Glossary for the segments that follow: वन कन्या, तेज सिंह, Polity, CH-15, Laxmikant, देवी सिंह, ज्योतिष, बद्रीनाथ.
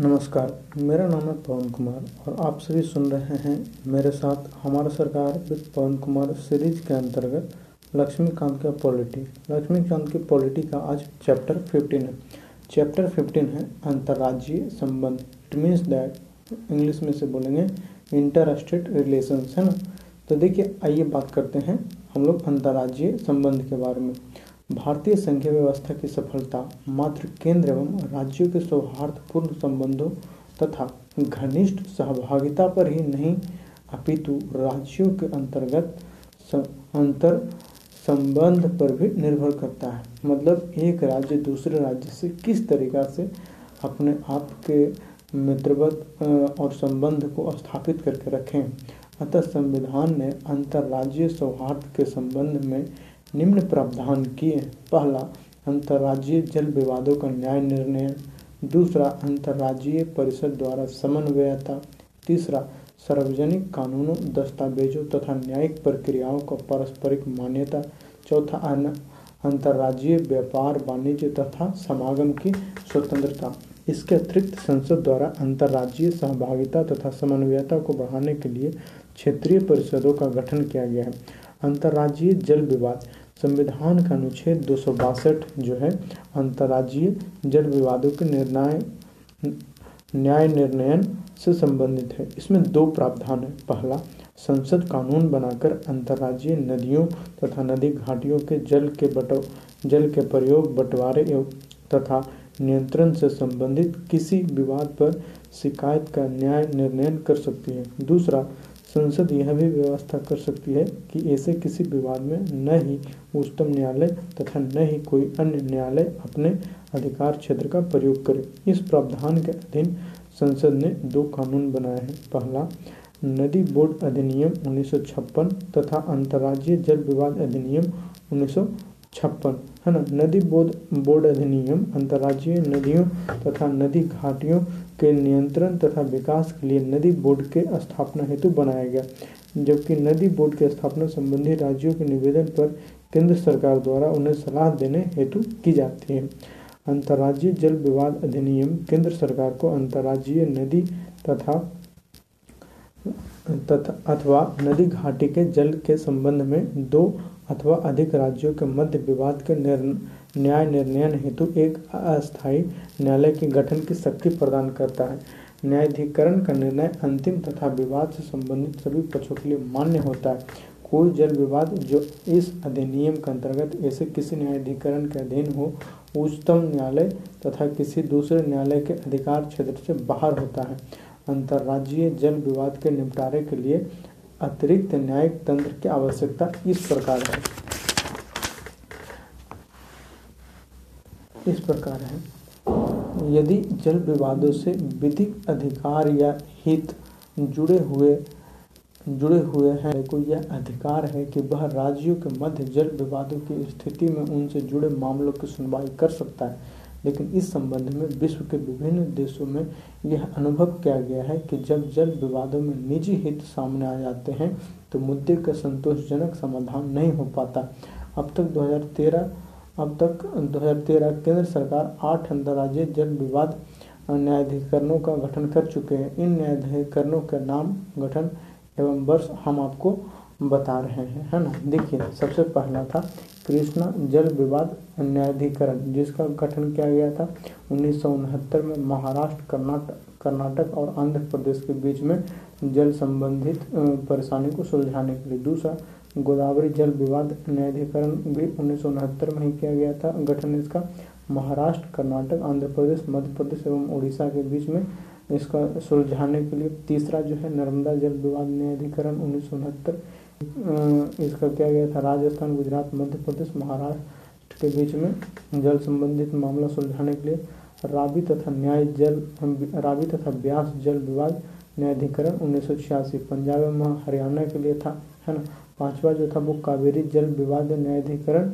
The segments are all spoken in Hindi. नमस्कार, मेरा नाम है पवन कुमार और आप सभी सुन रहे हैं मेरे साथ हमारा सरकार विद पवन कुमार सीरीज के अंतर्गत लक्ष्मीकांत का पॉलिटी। लक्ष्मीकांत की पॉलिटी का आज चैप्टर 15 है। चैप्टर 15 है अंतर्राज्यीय संबंध। इट मीन्स दैट इंग्लिश में से बोलेंगे इंटर स्टेट रिलेशंस, है ना। तो देखिए, आइए बात करते हैं हम लोग अंतर्राज्यीय संबंध के बारे में। भारतीय संघीय व्यवस्था की सफलता मात्र केंद्र एवं राज्यों के सौहार्दपूर्ण संबंधों तथा घनिष्ठ सहभागिता पर ही नहीं, अपितु राज्यों के अंतर्गत अंतर संबंध पर भी निर्भर करता है। मतलब एक राज्य दूसरे राज्य से किस तरीका से अपने आप के मित्रवत और संबंध को स्थापित करके रखें। अतः संविधान ने अंतर्राज्यीय सौहार्द के संबंध में निम्न प्रावधान किए। पहला, अंतर्राज्यीय जल विवादों का न्याय निर्णय। दूसरा, अंतर्राज्यीय परिषद द्वारा समन्वयता। तीसरा, सार्वजनिक कानूनों, दस्तावेजों तथा न्यायिक प्रक्रियाओं का पारस्परिक मान्यता। चौथा, अंतर्राज्यीय व्यापार, वाणिज्य तथा समागम की स्वतंत्रता। इसके अतिरिक्त संसद द्वारा अंतर्राज्यीय सहभागिता तथा समन्वयता को बढ़ाने के लिए क्षेत्रीय परिषदों का गठन किया गया है। अंतर्राज्यीय जल विवाद, संविधान का अनुच्छेद 262 जो है अंतर्राज्यीय जल विवादों के न्याय निर्णय से संबंधित है। इसमें दो प्रावधान है। पहला, संसद कानून बनाकर अंतर्राज्यीय नदियों तथा नदी घाटियों के जल के प्रयोग, बंटवारे तथा नियंत्रण से संबंधित किसी विवाद पर शिकायत का न्याय निर्णय कर सकती है। दूसरा, संसद यह भी व्यवस्था कर सकती है कि ऐसे किसी विवाद में न ही उच्चतम न्यायालय तथा न ही कोई अन्य न्यायालय अपने अधिकार क्षेत्र का प्रयोग करे। इस प्रावधान के अधीन संसद ने दो कानून बनाए हैं। पहला, नदी बोर्ड अधिनियम 1956 तथा अंतर्राज्यीय जल विवाद अधिनियम 1956, है ना। नदी बोर्ड अधिनियम अंतर्राज्यीय नदियों तथा नदी घाटियों के नियंत्रण तथा विकास के लिए नदी बोर्ड के स्थापना हेतु बनाया गया, जबकि नदी बोर्ड की स्थापना संबंधी राज्यों के निवेदन पर केंद्र सरकार द्वारा उन्हें सलाह देने हेतु की जाती है। अंतर्राज्यीय जल विवाद अधिनियम केंद्र सरकार को अंतर्राज्यीय नदी तथा अथवा नदी घाटी के जल के संबंध में दो अथवा अधिक राज्यों के मध्य विवाद के न्याय निर्णय हेतु एक अस्थायी न्यायालय के गठन की शक्ति प्रदान करता है। न्यायाधिकरण का निर्णय अंतिम तथा विवाद से संबंधित सभी पक्षों के लिए मान्य होता है। कोई जल विवाद जो इस अधिनियम के अंतर्गत ऐसे किसी न्यायाधिकरण के अधीन हो, उच्चतम न्यायालय तथा किसी दूसरे न्यायालय के अधिकार क्षेत्र से बाहर होता है। अंतर्राज्यीय जल विवाद के निपटारे के लिए अतिरिक्त न्यायिक तंत्र की आवश्यकता इस प्रकार है। यदि जल विवादों से विधिक अधिकार या हित जुड़े हुए हैं, को यह अधिकार है कि वह राज्यों के मध्य जल विवादों की स्थिति में उनसे जुड़े मामलों की सुनवाई कर सकता है। लेकिन इस संबंध में विश्व के विभिन्न देशों में यह अनुभव किया गया है कि जब जल विवादों में निजी हित सामने आ जाते हैं तो मुद्दे का संतोषजनक समाधान नहीं हो पाता। अब तक 2013 केंद्र सरकार 8 अंतर्राज्यीय जल विवाद न्यायाधिकरणों का गठन कर चुके हैं। इन न्यायाधिकरणों के नाम, गठन एवं वर्ष हम आपको बता रहे हैं, है ना। देखिए, सबसे पहला था कृष्णा जल विवाद न्यायाधिकरण, जिसका गठन किया गया था 1969 में महाराष्ट्र, कर्नाटक और आंध्र प्रदेश के बीच में जल संबंधित परेशानी को सुलझाने के लिए। दूसरा, गोदावरी जल विवाद न्यायाधिकरण भी 1969 में ही किया गया था। गठन इसका महाराष्ट्र, कर्नाटक, आंध्र प्रदेश, मध्य प्रदेश एवं उड़ीसा के बीच में इसका सुलझाने के लिए। तीसरा जो है नर्मदा जल विवाद न्यायाधिकरण 1969, इसका किया गया था राजस्थान, गुजरात, मध्य प्रदेश, महाराष्ट्र के बीच में जल संबंधित मामला सुलझाने के लिए। रावी तथा ब्यास जल विवाद न्यायाधिकरण 1986 पंजाब एवं हरियाणा के लिए था, है ना। पांचवा जो था वो कावेरी जल विवाद न्यायाधिकरण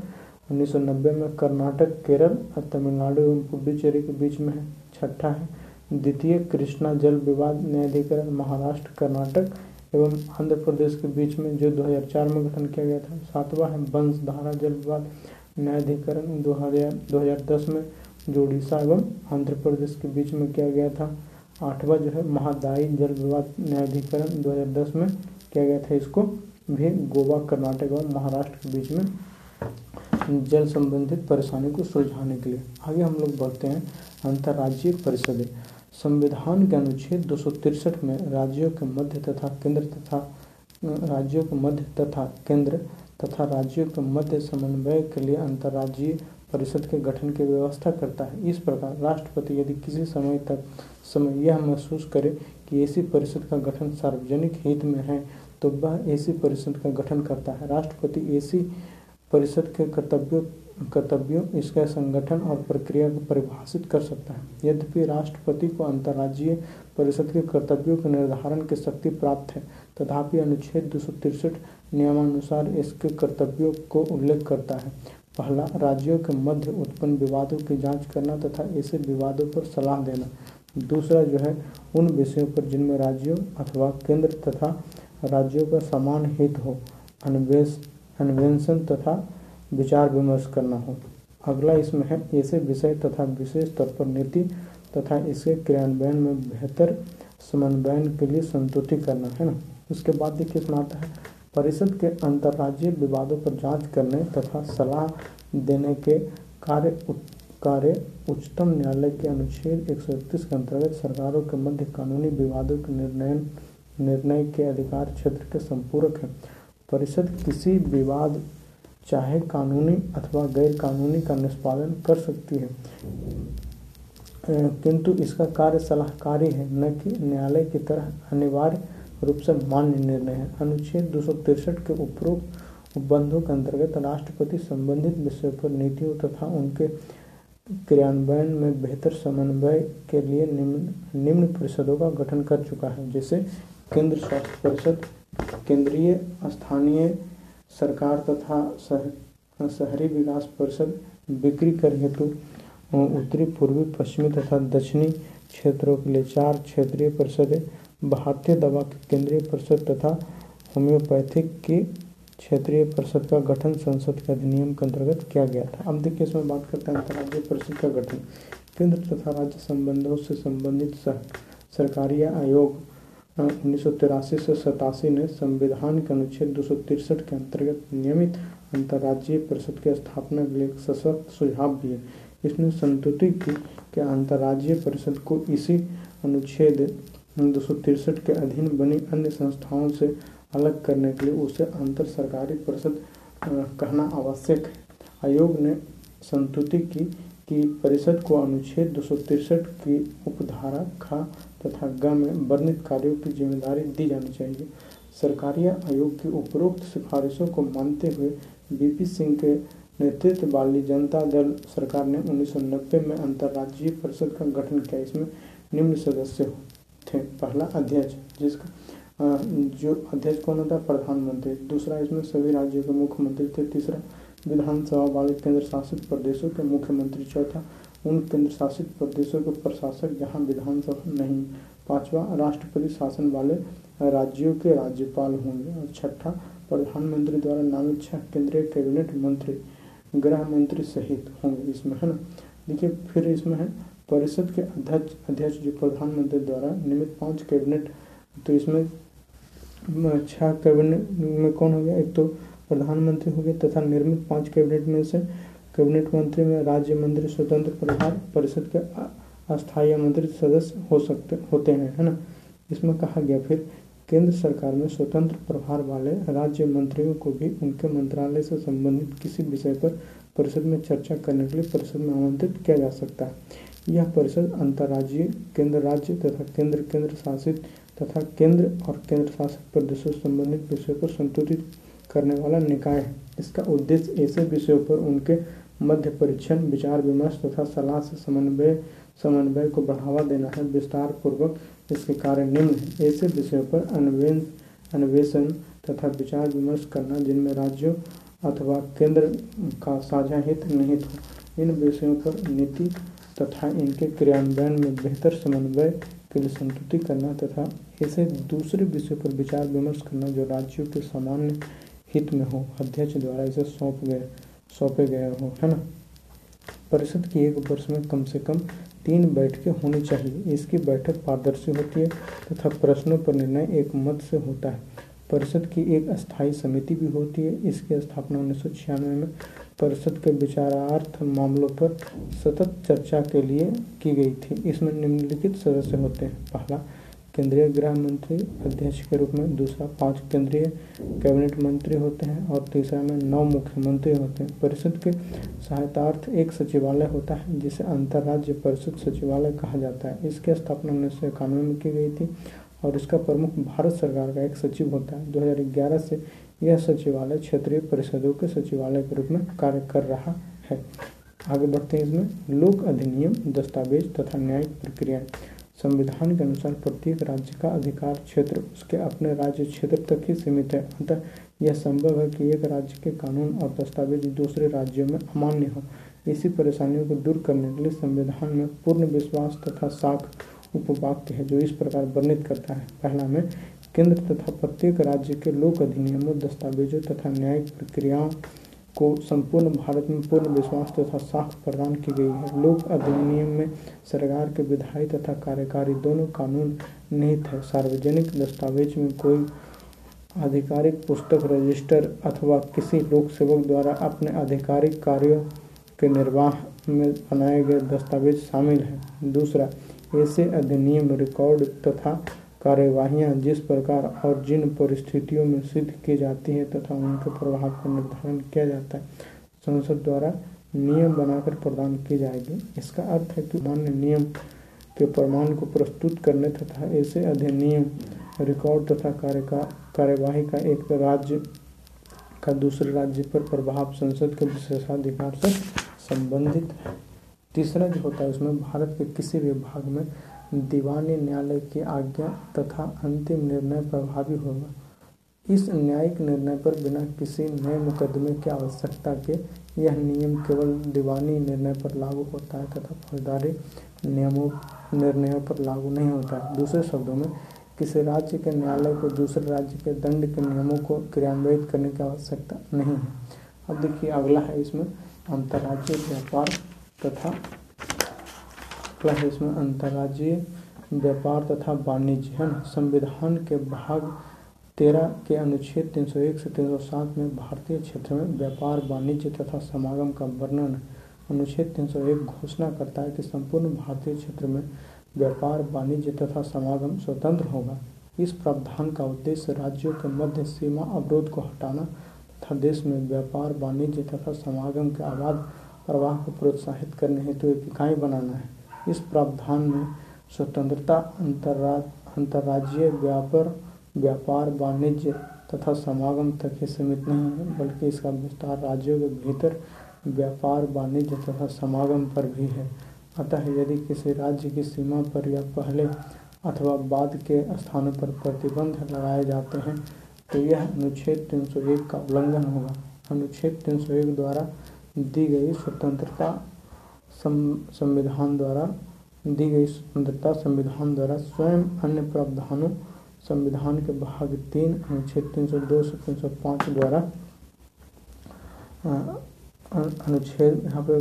1990 में कर्नाटक, केरल, तमिलनाडु एवं पुडुचेरी के बीच में है। छठा है द्वितीय कृष्णा जल विवाद न्यायाधिकरण महाराष्ट्र, कर्नाटक एवं आंध्र प्रदेश के बीच में, जो 2004 में गठन किया गया था। सातवां है बंसधारा जल विवाद न्यायाधिकरण 2010 में जो उड़ीसा एवं आंध्र प्रदेश के बीच में किया गया था। आठवां जो है महादायी जल विवाद न्यायाधिकरण 2010 में किया गया था। इसको भी गोवा, कर्नाटक और महाराष्ट्र के बीच में जल संबंधित परेशानी को सुलझाने के लिए। आगे हम लोग बढ़ते हैं अंतर्राज्यीय परिषदें। संविधान के अनुच्छेद 263 में राज्यों के मध्य तथा केंद्र तथा राज्यों के मध्य समन्वय के लिए अंतर्राज्यीय परिषद के गठन की व्यवस्था करता है। इस प्रकार राष्ट्रपति यदि किसी समय यह महसूस करे कि ऐसी परिषद का गठन सार्वजनिक हित में है तो वह ऐसी परिषद का गठन करता है। राष्ट्रपति ऐसी परिषद के कर्तव्यों, इसका संगठन और प्रक्रिया को परिभाषित कर सकता है। यद्यपि राष्ट्रपति को अंतर्राज्यीय परिषद के कर्तव्यों के निर्धारण की शक्ति प्राप्त है, तथापि अनुच्छेद 263 नियमानुसार इसके कर्तव्यों को उल्लेख करता है। पहला, राज्यों के मध्य उत्पन्न विवादों की जांच करना तथा ऐसे विवादों पर सलाह देना। दूसरा जो है उन विषयों पर जिनमें राज्यों अथवा केंद्र तथा राज्यों का समान हित हो, अन्वेषण तथा विचार विमर्श करना हो। अगला इसमें है ऐसे विषय तथा विशेष तौर पर नीति तथा इसके क्रियान्वयन में बेहतर समन्वयन के लिए संतुष्टि करना है ना। उसके बाद देखिए इसमें आता है परिषद के अंतर्राज्यीय विवादों पर जांच करने तथा सलाह देने के कार्य उच्चतम न्यायालय के अनुच्छेद 131 के अंतर्गत सरकारों के मध्य कानूनी विवादों के निर्णय के अधिकार क्षेत्र के संपूरक है। परिषद किसी विवाद चाहे कानूनी अथवा गैर कानूनी का निष्पादन कर सकती है, किंतु इसका कार्य सलाहकारी है, न कि न्यायालय की तरह अनिवार्य रूप से मान्य निर्णय है। अनुच्छेद 263 के उपरोक्त उपबंधों के अंतर्गत राष्ट्रपति संबंधित विषयों पर नीतियों तथा उनके क्रियान्वयन में बेहतर समन्वय के लिए निम्न परिषदों का गठन कर चुका है, जैसे केंद्र स्वास्थ्य परिषद, केंद्रीय स्थानीय सरकार तथा शहरी विकास परिषद, बिक्री कर हेतु उत्तरी पूर्वी पश्चिमी तथा दक्षिणी क्षेत्रों के लिए 4 क्षेत्रीय परिषदें, भारतीय दवा की केंद्रीय परिषद तथा होम्योपैथिक की क्षेत्रीय परिषद का गठन संसद के अधिनियम के अंतर्गत किया गया था। अब देखिए इसमें बात करते हैं अंतर्राज्यीय परिषद का गठन। केंद्र तथा राज्य संबंधों से संबंधित सरकारी आयोग 1983 से 87 ने संविधान के अनुच्छेद 263 के अंतर्गत नियमित अंतर्राज्यीय परिषद की स्थापना के लिए एक सशक्त सुझाव दिए। इसने संतुष्टि की कि अंतर्राज्यीय परिषद को इसी अनुच्छेद 263 के अधीन बनी अन्य संस्थाओं से अलग करने के लिए उसे अंतर सरकारी परिषद कहना आवश्यक है। आयोग ने संतुष्टि की कि परिषद को अनुच्छेद 263 की उपधारा ख तथा ग में वर्णित कार्यों की जिम्मेदारी दी जानी चाहिए। सरकारी आयोग की उपरोक्त सिफारिशों को मानते हुए बीपी सिंह के नेतृत्व वाली जनता दल सरकार ने 1990 में अंतर्राज्यीय परिषद का गठन किया। इसमें निम्न सदस्य थे। पहला अध्यक्ष, जिसका जो अध्यक्ष कौन होता है, प्रधानमंत्री। दूसरा, इसमें सभी राज्यों के मुख्यमंत्री थे। तीसरा, विधानसभा वाले केंद्र शासित प्रदेशों के मुख्यमंत्री। चौथा, उन केंद्र शासित प्रदेशों के प्रशासक जहां विधानसभा नहीं। पांचवा, राष्ट्रपति शासन वाले राज्यों के राज्यपाल होंगे। और छठा, प्रधानमंत्री द्वारा नामित 6 केंद्रीय कैबिनेट मंत्री, गृह मंत्री सहित होंगे। इसमें है ना, देखिए फिर इसमें है परिषद के अध्यक्ष जो प्रधानमंत्री द्वारा नियमित 5 कैबिनेट, तो इसमें 6 कैबिनेट में कौन हो गया, एक तो प्रधानमंत्री हो गए तथा निर्मित 5 कैबिनेट में से कैबिनेट मंत्री में राज्य मंत्री, स्वतंत्र प्रभार परिषद के अस्थायी मंत्री सदस्य होते हैं, है ना। इसमें कहा गया फिर केंद्र सरकार में स्वतंत्र प्रभार वाले राज्य मंत्रियों को भी उनके मंत्रालय से संबंधित किसी विषय पर परिषद में चर्चा करने के लिए परिषद में आमंत्रित किया जा सकता है। यह परिषद अंतर्राज्यीय, केंद्र राज्य तथा केंद्र शासित तथा केंद्र और केंद्र शासित प्रदेशों से संबंधित विषयों पर संतुलित करने वाला निकाय है। इसका उद्देश्य ऐसे विषयों पर उनके मध्य परीक्षण, विचार विमर्श तथा सलाह से समन्वय को बढ़ावा देना है। विस्तार पूर्वक इसके कार्य निम्न है। ऐसे विषयों पर अन्वेषण तथा विचार विमर्श करना जिनमें राज्यों अथवा केंद्र का साझा हित निहित हो। इन विषयों पर नीति तथा इनके क्रियान्वयन में बेहतर समन्वय के लिए संतुष्टि करना तथा ऐसे दूसरे विषयों पर विचार विमर्श करना जो राज्यों के सामान्य हित में हो, अध्यक्ष द्वारा इसे सौंपे गए हो, है ना। परिषद की एक वर्ष में कम से कम 3 बैठकें होनी चाहिए। इसकी बैठक पारदर्शी होती है तथा प्रश्नों पर निर्णय एकमत से होता है। परिषद की एक स्थायी समिति भी होती है। इसकी स्थापना 1996 में परिषद के विचारार्थ मामलों पर सतत चर्चा के लिए की गई थी। इसमें निम्नलिखित सदस्य होते हैं। पहला, केंद्रीय गृह मंत्री अध्यक्ष के रूप में। दूसरा, 5 केंद्रीय कैबिनेट मंत्री होते हैं और तीसरा में 9 मुख्यमंत्री होते हैं। परिषद के सहायतार्थ एक सचिवालय होता है जिसे अंतर्राज्य परिषद सचिवालय कहा जाता है। इसकी स्थापना 1991 में की गई थी और इसका प्रमुख भारत सरकार का एक सचिव होता है। 2011 से यह सचिवालय क्षेत्रीय परिषदों के सचिवालय के रूप में कार्य कर रहा है। आगे बढ़ते हैं। इसमें लोक अधिनियम, दस्तावेज तथा न्यायिक प्रक्रिया। संविधान के अनुसार प्रत्येक राज्य का अधिकार क्षेत्र उसके अपने राज्य क्षेत्र तक ही सीमित है। अतः यह संभव है कि एक राज्य के कानून और दस्तावेज दूसरे राज्यों में अमान्य हो। इसी परेशानियों को दूर करने के लिए संविधान में पूर्ण विश्वास तथा साख उपवाक्य है जो इस प्रकार वर्णित करता है। पहला में केंद्र तथा प्रत्येक राज्य के लोक अधिनियमों, दस्तावेजों तथा न्यायिक प्रक्रियाओं को संपूर्ण भारत में पूर्ण विश्वास तथा साख प्रदान की गई है। लोक अधिनियम में सरकार के विधायी तथा कार्यकारी दोनों कानून निहित है। सार्वजनिक दस्तावेज में कोई आधिकारिक पुस्तक, रजिस्टर अथवा किसी लोक सेवक द्वारा अपने आधिकारिक कार्यों के निर्वाह में बनाए गए दस्तावेज शामिल हैं। दूसरा, ऐसे अधिनियम रिकॉर्ड तथा कार्यवाहियाँ जिस प्रकार और जिन परिस्थितियों में सिद्ध की जाती है तथा उनके प्रभाव का निर्धारण किया जाता है संसद द्वारा नियम बनाकर प्रदान की जाएगी। इसका अर्थ है कि मान्य नियम के प्रमाण को प्रस्तुत करने तथा ऐसे अधिनियम रिकॉर्ड तथा कार्यवाही का एक राज्य का दूसरे राज्य पर प्रभाव संसद के विशेषाधिकार से संबंधित है। तीसरा जो होता है उसमें भारत के किसी विभाग में दीवानी न्यायालय की आज्ञा तथा अंतिम निर्णय प्रभावी होगा। इस न्यायिक निर्णय पर बिना किसी नए मुकदमे की आवश्यकता के यह नियम केवल दीवानी निर्णय पर लागू होता है तथा फौजदारी निर्णयों पर लागू नहीं होता है। दूसरे शब्दों में किसी राज्य के न्यायालय को दूसरे राज्य के दंड के नियमों को क्रियान्वित करने की आवश्यकता नहीं है। अब देखिए अगला है इसमें अंतर्राज्यीय व्यापार तथा इसमें अंतर्राज्यीय व्यापार तथा वाणिज्य है। संविधान के भाग 13 के अनुच्छेद 301 से 307 में भारतीय क्षेत्र में व्यापार, वाणिज्य तथा समागम का वर्णन है। अनुच्छेद 301 घोषणा करता है कि संपूर्ण भारतीय क्षेत्र में व्यापार, वाणिज्य तथा समागम स्वतंत्र होगा। इस प्रावधान का उद्देश्य राज्यों के मध्य सीमा अवरोध को हटाना तथा देश में व्यापार, वाणिज्य तथा समागम के अबाध प्रवाह को प्रोत्साहित करने हेतु एक इकाई बनाना है। इस प्रावधान में स्वतंत्रता अंतर्राज्यीय व्यापार, वाणिज्य तथा समागम तक ही सीमित नहीं है, बल्कि इसका विस्तार राज्यों के भीतर व्यापार, वाणिज्य तथा समागम पर भी है। अतः यदि किसी राज्य की सीमा पर या पहले अथवा बाद के स्थानों पर प्रतिबंध लगाए जाते हैं तो यह अनुच्छेद 301 का उल्लंघन होगा। अनुच्छेद 301 द्वारा दी गई स्वतंत्रता संविधान द्वारा स्वयं अन्य प्रावधानों संविधान के भाग 3 अनुच्छेद 302 से 305 द्वारा अनुच्छेद यहाँ पे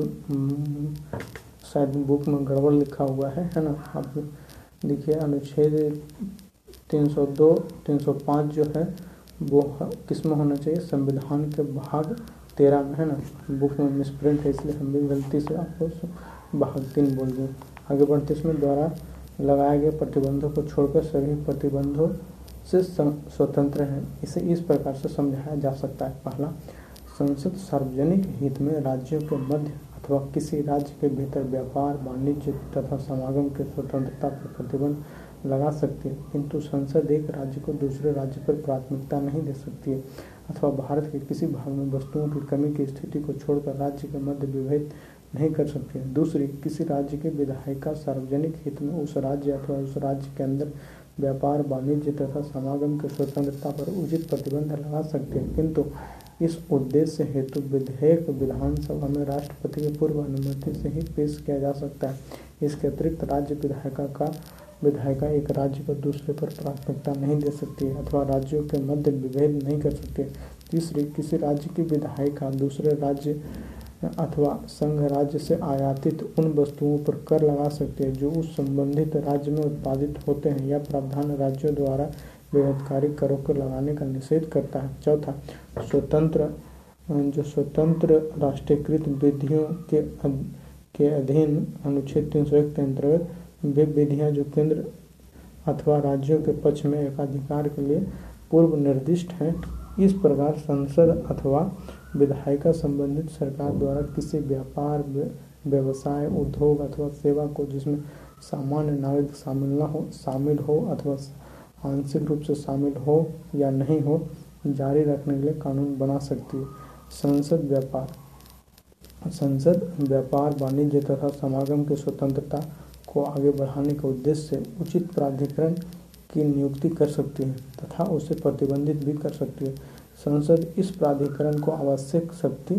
शायद बुक में गड़बड़ लिखा हुआ है ना। आप देखिए अनुच्छेद 302 305 जो है वो किसमें होना चाहिए? संविधान के भाग 13 में है ना। बुक में मिसप्रिंट है इसलिए हम भी गलती से आपको भाग 3 बोल दें। आगे बढ़ते इसमें द्वारा लगाए गए प्रतिबंधों को छोड़कर सभी प्रतिबंधों से स्वतंत्र हैं। इसे इस प्रकार से समझाया जा सकता है। पहला, संसद सार्वजनिक हित में राज्यों के मध्य अथवा किसी राज्य के भीतर व्यापार, वाणिज्य तथा समागम की स्वतंत्रता पर प्रतिबंध लगा सकती है, किंतु संसद एक राज्य को दूसरे राज्य पर प्राथमिकता नहीं दे सकती है अथवा भारत के किसी भाग में वस्तुओं की कमी की स्थिति को छोड़कर राज्य के मध्य विभेद नहीं कर सकती है। दूसरी, किसी राज्य के विधायिका सार्वजनिक हित में उस राज्य अथवा उस राज्य के अंदर व्यापार, वाणिज्य तथा समागम की स्वतंत्रता पर उचित प्रतिबंध लगा सकती है, किंतु इस उद्देश्य हेतु विधेयक विधानसभा में राष्ट्रपति की पूर्व अनुमति से ही पेश किया जा सकता है। इसके अतिरिक्त राज्य विधायिका एक राज्य को दूसरे पर प्राथमिकता नहीं दे सकती है अथवा राज्यों के मध्य विभेद नहीं कर सकती है। तीसरी, किसी राज्य की विधायिका दूसरे राज्य अथवा संघ राज्य से आयातित उन वस्तुओं पर कर लगा सकते हैं जो उस संबंधित राज्य में उत्पादित होते हैं। यह प्रावधान राज्यों द्वारा बेहदकारी करों को लगाने का निषेध करता है। चौथा, स्वतंत्र राष्ट्रीयकृत विधियों के अधीन अनुच्छेद 301 के अंतर्गत वे विधियाँ जो केंद्र अथवा राज्यों के पक्ष में एकाधिकार के लिए पूर्व निर्दिष्ट हैं। इस प्रकार संसद अथवा विधायिका संबंधित सरकार द्वारा किसी व्यापार, व्यवसाय, उद्योग अथवा सेवा को जिसमें सामान्य नागरिक शामिल हो अथवा आंशिक रूप से शामिल हो या नहीं हो, जारी रखने के लिए कानून बना सकती है। संसद व्यापार वाणिज्य तथा समागम की स्वतंत्रता को आगे बढ़ाने के उद्देश्य से उचित प्राधिकरण की नियुक्ति कर सकती है तथा उसे प्रतिबंधित भी कर सकती है। संसद इस प्राधिकरण को आवश्यक शक्ति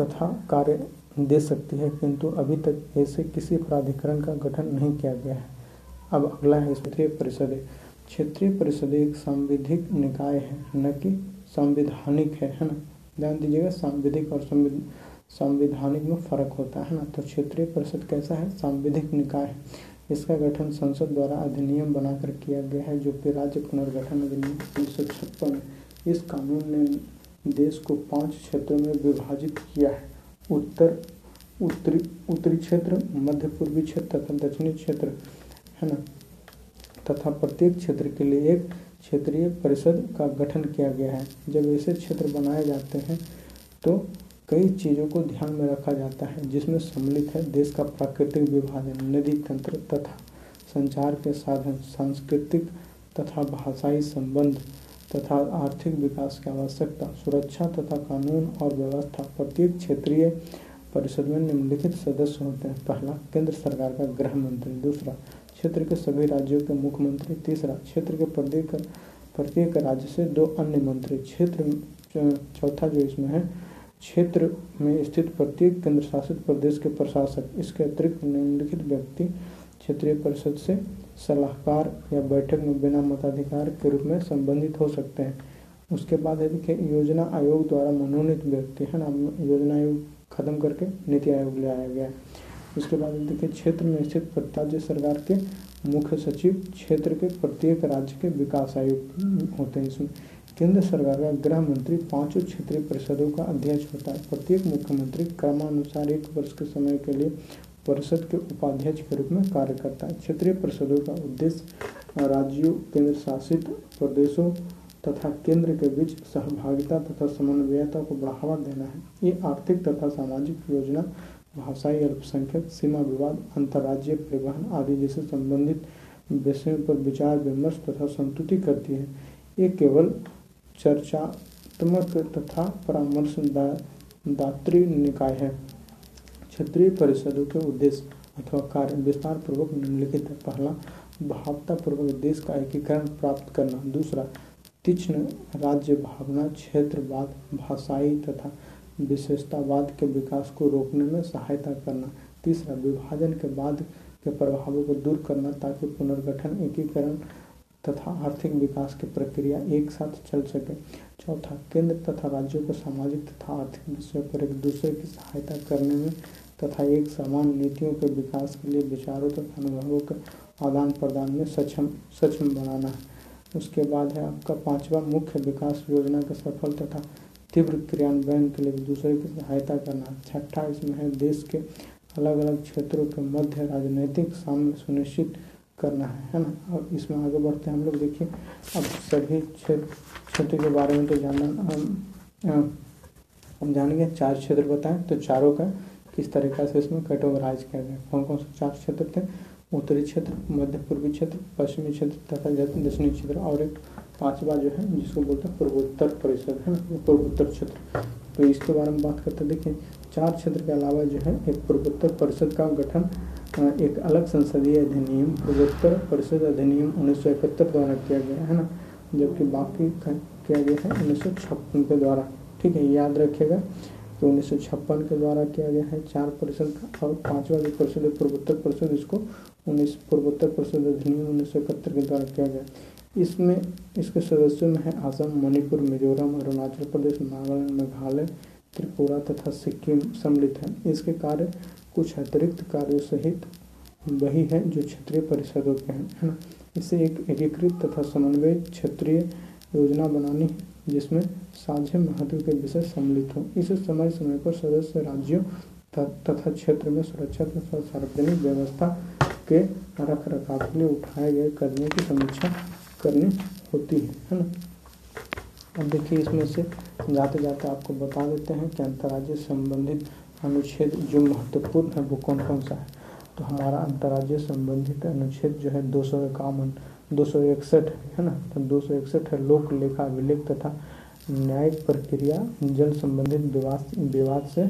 तथा कार्य दे सकती है, किंतु अभी तक ऐसे किसी प्राधिकरण का गठन नहीं किया गया है। अब अगला है क्षेत्रीय परिषद। एक सांविधिक निकाय है, न कि संवैधानिक है ना। ध्यान दीजिएगा, सांविधिक और संवैधानिक में फर्क होता है ना। तो क्षेत्रीय परिषद कैसा है? सांविधिक निकाय है। इसका गठन संसद द्वारा अधिनियम बनाकर किया गया है, जो कि राज्य पुनर्गठन अधिनियम 1956 है। इस कानून ने देश को 5 क्षेत्रों में विभाजित किया है: उत्तरी क्षेत्र, मध्य पूर्वी क्षेत्र तथा दक्षिणी क्षेत्र, है ना। तथा प्रत्येक क्षेत्र के लिए एक क्षेत्रीय परिषद का गठन किया गया है। जब ऐसे क्षेत्र बनाए जाते हैं तो कई चीज़ों को ध्यान में रखा जाता है, जिसमें सम्मिलित है देश का प्राकृतिक विभाजन, नदी तंत्र तथा संचार के साधन, सांस्कृतिक तथा भाषाई संबंध तथा आर्थिक विकास की आवश्यकता, सुरक्षा तथा कानून और व्यवस्था। प्रत्येक क्षेत्रीय परिषद में निम्नलिखित सदस्य होते हैं: पहला, केंद्र सरकार का गृह मंत्री; दूसरा, क्षेत्र के सभी राज्यों के मुख्यमंत्री; तीसरा, क्षेत्र के प्रत्येक राज्य से 2 अन्य मंत्री क्षेत्र। चौथा जो इसमें है, क्षेत्र में स्थित प्रत्येक केंद्र शासित प्रदेश के प्रशासक। इसके अतिरिक्त निम्नलिखित व्यक्ति क्षेत्रीय परिषद से सलाहकार या बैठक में बिना मताधिकार के रूप में संबंधित हो सकते हैं। उसके बाद है देखिए, योजना आयोग द्वारा मनोनीत व्यक्ति, है ना। योजना आयोग खत्म करके नीति आयोग ले आया गया। उसके बाद देखिए, क्षेत्र में स्थित राज्य सरकार के मुख्य सचिव, क्षेत्र के प्रत्येक राज्य के विकास आयुक्त होते हैं। इसमें केंद्र सरकार का गृह मंत्री 5 क्षेत्रीय परिषदों का अध्यक्ष होता है। प्रत्येक मुख्यमंत्री क्रमानुसार 1 वर्ष के समय के लिए परिषद के उपाध्यक्ष के रूप में कार्य करता है। क्षेत्रीय परिषदों का उद्देश्य राज्यों, केंद्र शासित प्रदेशों तथा केंद्र के बीच सहभागिता तथा समन्वयता को बढ़ावा देना है। ये आर्थिक तथा सामाजिक योजना, भाषाई, अल्पसंख्यक, सीमा विवाद, अंतर्राज्यीय परिवहन आदि जैसे संबंधित विषयों पर विचार विमर्श तथा संतुष्टि करती है। ये केवल चर्चात्मक तथा परामर्श दात्री निकाय है। क्षेत्रीय परिषदों के उद्देश्य अथवा कार्य विस्तार पूर्वक निम्नलिखित है: पहला, भावतापूर्वक देश का एकीकरण प्राप्त करना; दूसरा, तीक्ष्ण राज्य भावना, क्षेत्रवाद, भाषाई तथा विशेषतावाद के विकास को रोकने में सहायता करना; तीसरा, विभाजन के बाद के प्रभावों को दूर करना ताकि पुनर्गठन, एकीकरण तथा आर्थिक विकास की प्रक्रिया एक साथ चल सके; चौथा, केंद्र तथा राज्यों को सामाजिक तथा आर्थिक विषयों पर एक दूसरे की सहायता करने में तथा एक समान नीतियों के विकास के लिए विचारों तथा अनुभवों के आदान प्रदान में सक्षम बनाना। उसके बाद है आपका 5वां, मुख्य विकास योजना के सफल तथा तीव्र क्रियान्वयन के लिए दूसरे की सहायता करना। छठा इसमें है, देश के अलग अलग क्षेत्रों के मध्य राजनीतिक साम्य सुनिश्चित करना, है ना। और इसमें आगे बढ़ते हैं हम लोग। देखिए, अब सभी क्षेत्र के बारे में तो जानना हम जानेंगे। 4 क्षेत्र बताएं तो चारों का किस तरीक़े से इसमें कैटेगराइज किया गया। कौन कौन से 4 क्षेत्र थे? उत्तरी क्षेत्र, मध्य पूर्वी क्षेत्र, पश्चिमी क्षेत्र तथा दक्षिणी क्षेत्र, और एक 5वां जो है जिसको बोलते हैं पूर्वोत्तर परिषद, है ना, पूर्वोत्तर क्षेत्र। तो इसके बारे में बात करते हैं। देखिए, 4 क्षेत्र के अलावा जो है एक पूर्वोत्तर परिषद का गठन एक अलग संसदीय अधिनियम पूर्वोत्तर परिषद अधिनियम 1971 द्वारा किया गया, है ना, जबकि बाकी किया गया है 1956 के द्वारा। ठीक है, याद रखिएगा कि 1956 के द्वारा किया गया है 4 परिषद का, और 5वां जो परिषद है पूर्वोत्तर परिषद, इसको पूर्वोत्तर परिषद अधिनियम 1971 के द्वारा किया गया। इसमें इसके सदस्यों में है आसाम, मणिपुर, मिजोरम, अरुणाचल प्रदेश, नागालैंड, मेघालय, त्रिपुरा तथा सिक्किम सम्मिलित हैं। इसके कार्य कुछ अतिरिक्त कार्यों सहित वही है जो क्षेत्रीय परिषदों के हैं। इसे एक एकीकृत तथा समन्वय क्षेत्रीय योजना बनानी है जिसमें साझे महत्व के विषय सम्मिलित हों। इसे समय समय पर सदस्य राज्यों तथा क्षेत्र में सुरक्षा तथा सार्वजनिक व्यवस्था के रख रखाव के लिए उठाए गए कदमों की समीक्षा करनी होती है ना। अब देखिए इसमें से जाते जाते आपको बता देते हैं कि अंतर्राज्य संबंधित अनुच्छेद जो महत्वपूर्ण है वो कौन कौन सा है। तो हमारा अंतर्राज्य संबंधित अनुच्छेद जो है 261 है ना। तो 261 है लोक लेखा अभिलेख तथा न्यायिक प्रक्रिया जल संबंधित विवाद से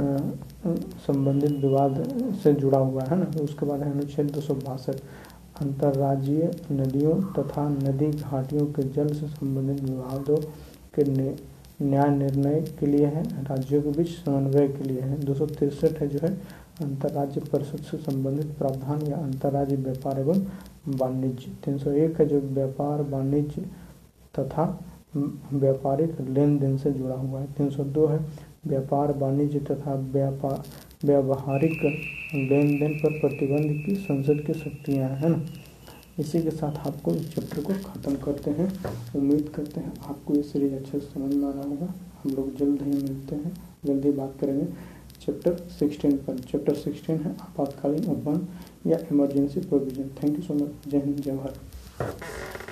संबंधित विवाद से जुड़ा हुआ है ना। उसके बाद है अनुच्छेद 262 अंतर्राज्यीय नदियों तथा नदी घाटियों के जल से संबंधित विवादों के न्याय निर्णय के लिए है, राज्यों के बीच समन्वय के लिए है। 263 है जो है अंतर्राज्य परिषद से संबंधित प्रावधान या अंतर्राज्य व्यापार एवं वाणिज्य। 301 है जो व्यापार वाणिज्य तथा व्यापारिक लेन देन से जुड़ा हुआ है। 302 है व्यापार वाणिज्य तथा व्यावहारिक लेन देन पर प्रतिबंध की संसद की शक्तियाँ हैं ना। इसी के साथ आपको इस चैप्टर को ख़त्म करते हैं। उम्मीद करते हैं आपको ये सीरीज अच्छे से समझ में आना होगा। हम लोग जल्द ही मिलते हैं, जल्द ही बात करेंगे चैप्टर 16 पर। चैप्टर 16 है आपातकालीन उपाय या emergency provision. Thank you so much. जय हिंद, जय भारत।